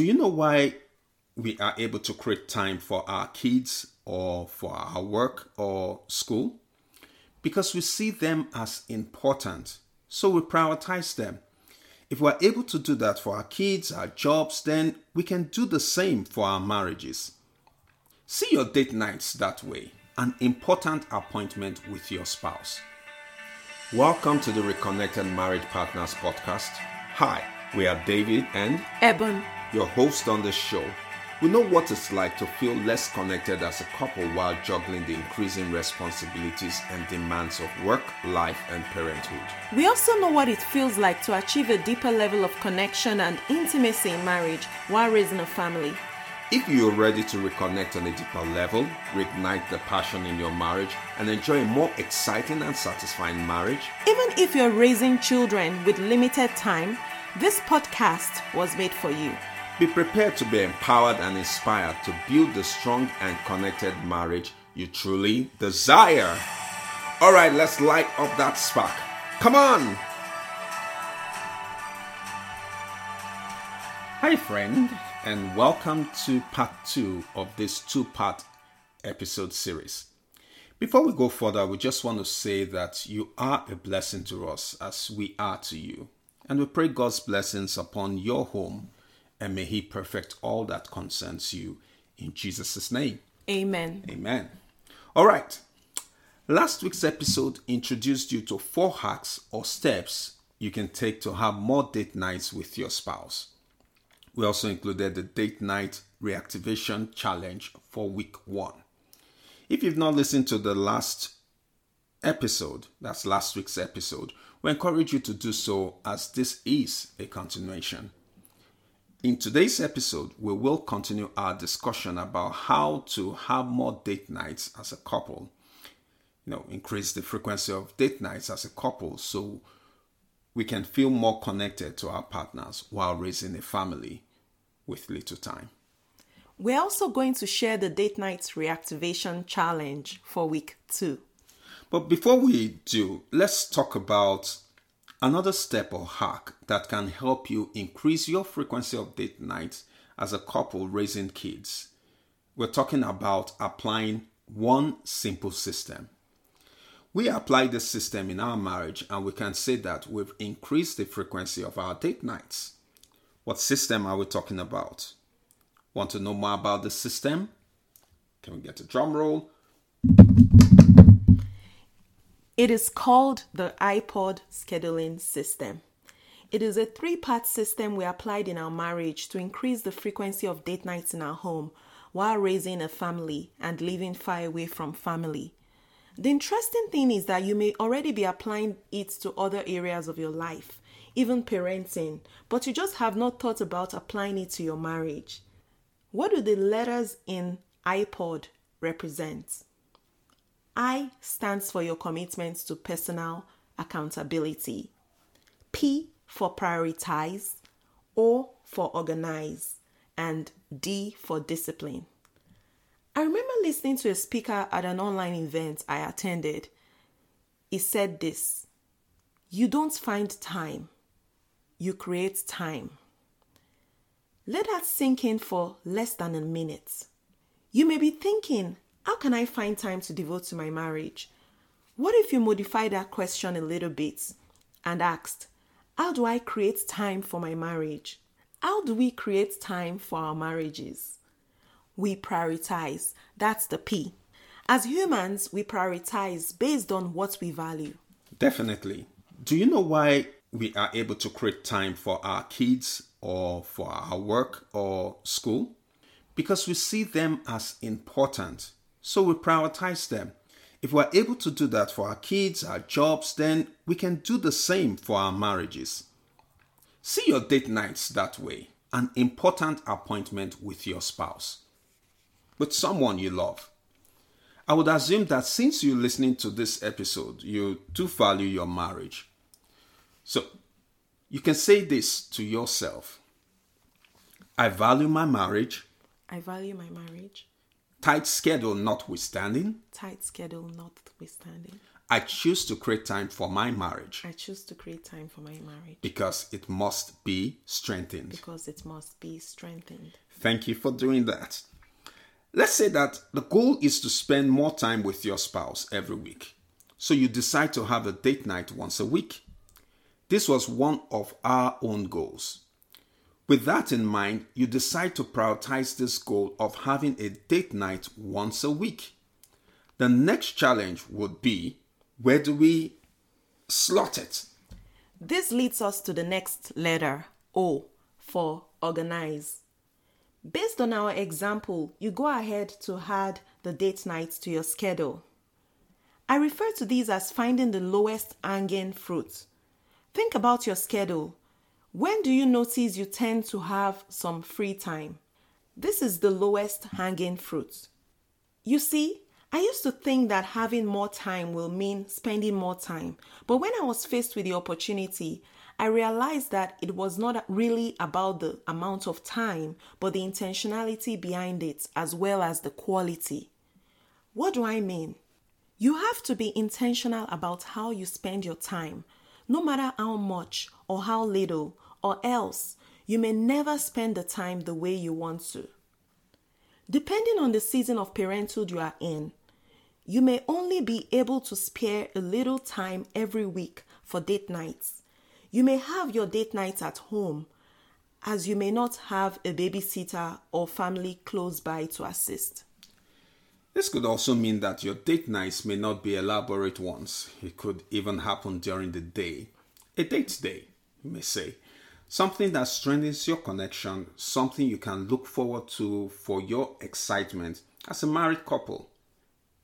Do you know why we are able to create time for our kids or for our work or school? Because we see them as important. So we prioritize them. If we're able to do that for our kids, our jobs, then we can do the same for our marriages. See your date nights that way, an important appointment with your spouse. Welcome to the Reconnected Marriage Partners podcast. Hi, we are David and Eben, your hosts on the show. We know what it's like to feel less connected as a couple while juggling the increasing responsibilities and demands of work, life, and parenthood. We also know what it feels like to achieve a deeper level of connection and intimacy in marriage while raising a family. If you're ready to reconnect on a deeper level, reignite the passion in your marriage, and enjoy a more exciting and satisfying marriage, even if you're raising children with limited time, this podcast was made for you. Be prepared to be empowered and inspired to build the strong and connected marriage you truly desire. All right, let's light up that spark. Come on! Hi, friend, and welcome to part 2 of this 2-part episode series. Before we go further, we just want to say that you are a blessing to us as we are to you. And we pray God's blessings upon your home, and may He perfect all that concerns you in Jesus' name. Amen. Amen. All right. Last week's episode introduced you to 4 hacks or steps you can take to have more date nights with your spouse. We also included the Date Night Reactivation Challenge for week 1. If you've not listened to the last episode, that's last week's episode, we encourage you to do so as this is a continuation. In today's episode, we will continue our discussion about how to have more date nights as a couple. You know, increase the frequency of date nights as a couple so we can feel more connected to our partners while raising a family with little time. We're also going to share the Date Night Reactivation Challenge for week 2. But before we do, let's talk about another step or hack that can help you increase your frequency of date nights as a couple raising kids. We're talking about applying one simple system. We apply this system in our marriage, and we can say that we've increased the frequency of our date nights. What system are we talking about? Want to know more about the system? Can we get a drum roll? It is called the iPod scheduling system. It is a 3-part system we applied in our marriage to increase the frequency of date nights in our home while raising a family and living far away from family. The interesting thing is that you may already be applying it to other areas of your life, even parenting, but you just have not thought about applying it to your marriage. What do the letters in iPod represent? I stands for your commitment to personal accountability. P for prioritize. O for organize. And D for discipline. I remember listening to a speaker at an online event I attended. He said this: you don't find time, you create time. Let that sink in for less than a minute. You may be thinking, how can I find time to devote to my marriage? What if you modify that question a little bit and asked, how do I create time for my marriage? How do we create time for our marriages? We prioritize. That's the P. As humans, we prioritize based on what we value. Definitely. Do you know why we are able to create time for our kids or for our work or school? Because we see them as important. So we prioritize them. If we're able to do that for our kids, our jobs, then we can do the same for our marriages. See your date nights that way, an important appointment with your spouse, with someone you love. I would assume that since you're listening to this episode, you do value your marriage. So you can say this to yourself: I value my marriage. I value my marriage. Tight schedule notwithstanding. Tight schedule notwithstanding. I choose to create time for my marriage. I choose to create time for my marriage. Because it must be strengthened. Because it must be strengthened. Thank you for doing that. Let's say that the goal is to spend more time with your spouse every week. So you decide to have a date night once a week. This was one of our own goals. With that in mind, you decide to prioritize this goal of having a date night once a week. The next challenge would be, where do we slot it? This leads us to the next letter, O, for organize. Based on our example, you go ahead to add the date nights to your schedule. I refer to these as finding the lowest hanging fruit. Think about your schedule. When do you notice you tend to have some free time? This is the lowest hanging fruit. You see, I used to think that having more time will mean spending more time. But when I was faced with the opportunity, I realized that it was not really about the amount of time, but the intentionality behind it, as well as the quality. What do I mean? You have to be intentional about how you spend your time, no matter how much or how little, or else you may never spend the time the way you want to. Depending on the season of parenthood you are in, you may only be able to spare a little time every week for date nights. You may have your date nights at home, as you may not have a babysitter or family close by to assist. This could also mean that your date nights may not be elaborate ones. It could even happen during the day. A date day, you may say. Something that strengthens your connection, something you can look forward to for your excitement as a married couple.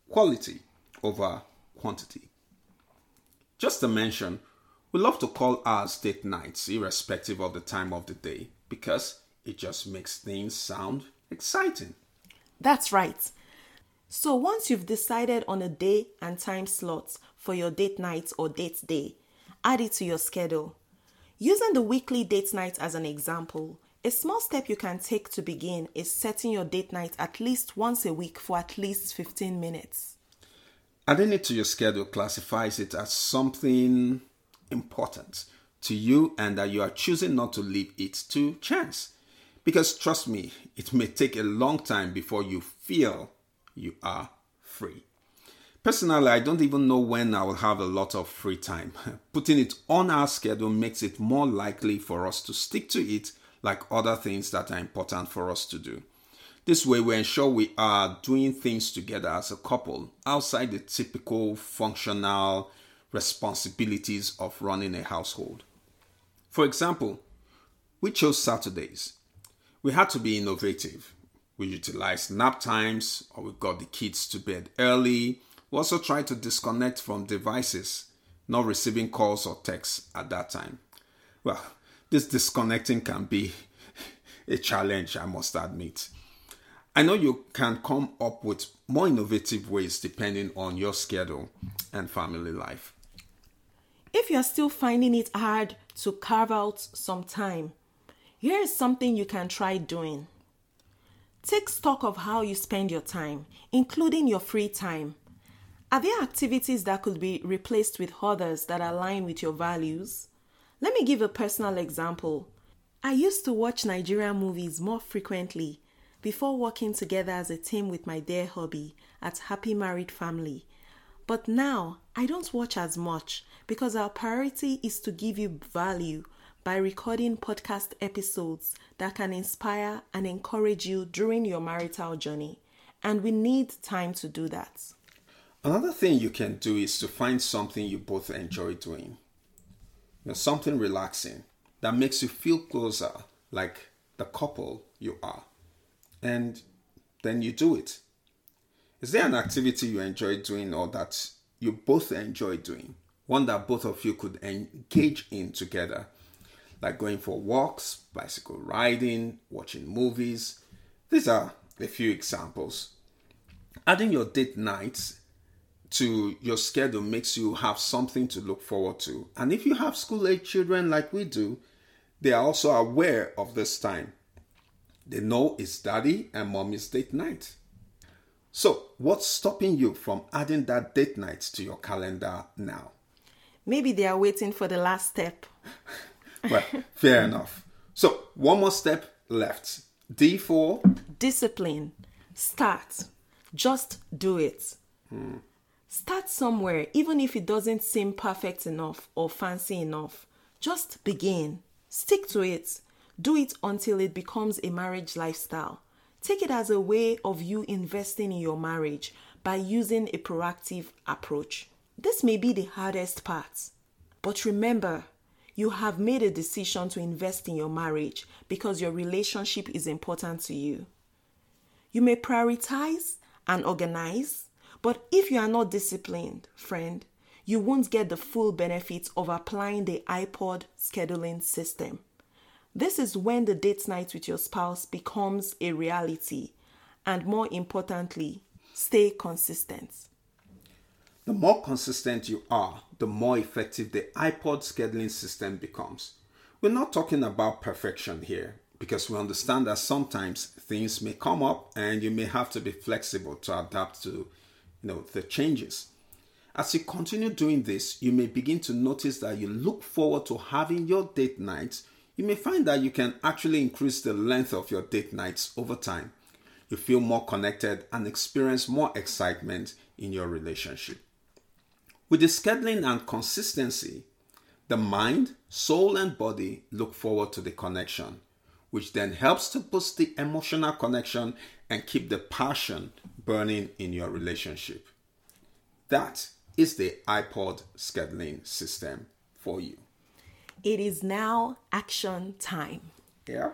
Quality over quantity. Just to mention, we love to call ours date nights irrespective of the time of the day because it just makes things sound exciting. That's right. So once you've decided on a day and time slots for your date night or date day, add it to your schedule. Using the weekly date night as an example, a small step you can take to begin is setting your date night at least once a week for at least 15 minutes. Adding it to your schedule classifies it as something important to you and that you are choosing not to leave it to chance. Because trust me, it may take a long time before you feel you are free. Personally, I don't even know when I will have a lot of free time. Putting it on our schedule makes it more likely for us to stick to it like other things that are important for us to do. This way, we ensure we are doing things together as a couple outside the typical functional responsibilities of running a household. For example, we chose Saturdays. We had to be innovative. We utilized nap times, or we got the kids to bed early. We also tried to disconnect from devices, not receiving calls or texts at that time. Well, this disconnecting can be a challenge, I must admit. I know you can come up with more innovative ways depending on your schedule and family life. If you're still finding it hard to carve out some time, here is something you can try doing. Take stock of how you spend your time, including your free time. Are there activities that could be replaced with others that align with your values? Let me give a personal example. I used to watch Nigerian movies more frequently before working together as a team with my dear hubby at Happy Married Family. But now, I don't watch as much because our priority is to give you value by recording podcast episodes that can inspire and encourage you during your marital journey. And we need time to do that. Another thing you can do is to find something you both enjoy doing. You know, something relaxing that makes you feel closer, like the couple you are. And then you do it. Is there an activity you enjoy doing or that you both enjoy doing? One that both of you could engage in together. Like going for walks, bicycle riding, watching movies. These are a few examples. Adding your date nights to your schedule makes you have something to look forward to. And if you have school-age children like we do, they are also aware of this time. They know it's daddy and mommy's date night. So what's stopping you from adding that date night to your calendar now? Maybe they are waiting for the last step. Well, fair enough. So one more step left. D for? Discipline. Start. Just do it. Start somewhere, even if it doesn't seem perfect enough or fancy enough. Just begin. Stick to it. Do it until it becomes a marriage lifestyle. Take it as a way of you investing in your marriage by using a proactive approach. This may be the hardest part, but remember, you have made a decision to invest in your marriage because your relationship is important to you. You may prioritize and organize, but if you are not disciplined, friend, you won't get the full benefits of applying the iPod scheduling system. This is when the date night with your spouse becomes a reality, and more importantly, stay consistent. The more consistent you are, the more effective the iPod scheduling system becomes. We're not talking about perfection here, because we understand that sometimes things may come up and you may have to be flexible to adapt to the changes. As you continue doing this, you may begin to notice that you look forward to having your date nights. You may find that you can actually increase the length of your date nights over time. You feel more connected and experience more excitement in your relationship. With the scheduling and consistency, the mind, soul, and body look forward to the connection, which then helps to boost the emotional connection and keep the passion burning in your relationship. That is the iPod scheduling system for you. It is now action time. Yeah.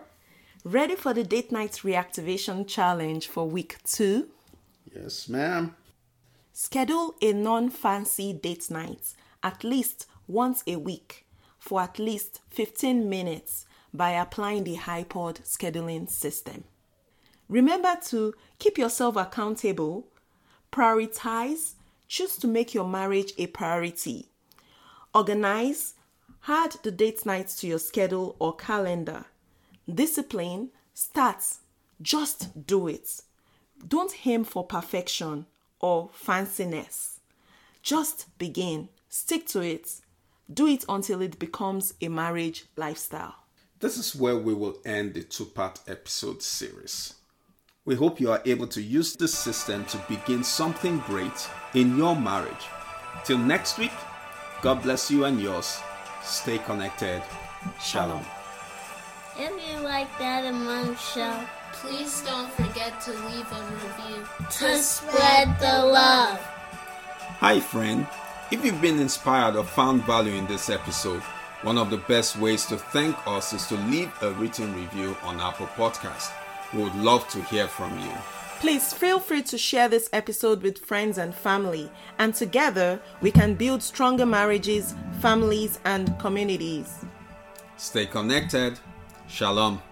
Ready for the date night reactivation challenge for week 2? Yes, ma'am. Schedule a non-fancy date night at least once a week for at least 15 minutes by applying the iPod scheduling system. Remember to keep yourself accountable, prioritize, choose to make your marriage a priority, organize, add the date nights to your schedule or calendar. Discipline, start, just do it. Don't aim for perfection or fanciness. Just begin, stick to it, do it until it becomes a marriage lifestyle. This is where we will end the 2-part episode series. We hope you are able to use this system to begin something great in your marriage. Till next week, God bless you and yours. Stay connected. Shalom. If you like Dad and Mom Show, please don't forget to leave a review to spread the love. Hi friend, if you've been inspired or found value in this episode, one of the best ways to thank us is to leave a written review on Apple Podcasts. We would love to hear from you. Please feel free to share this episode with friends and family, and together we can build stronger marriages, families, and communities. Stay connected. Shalom.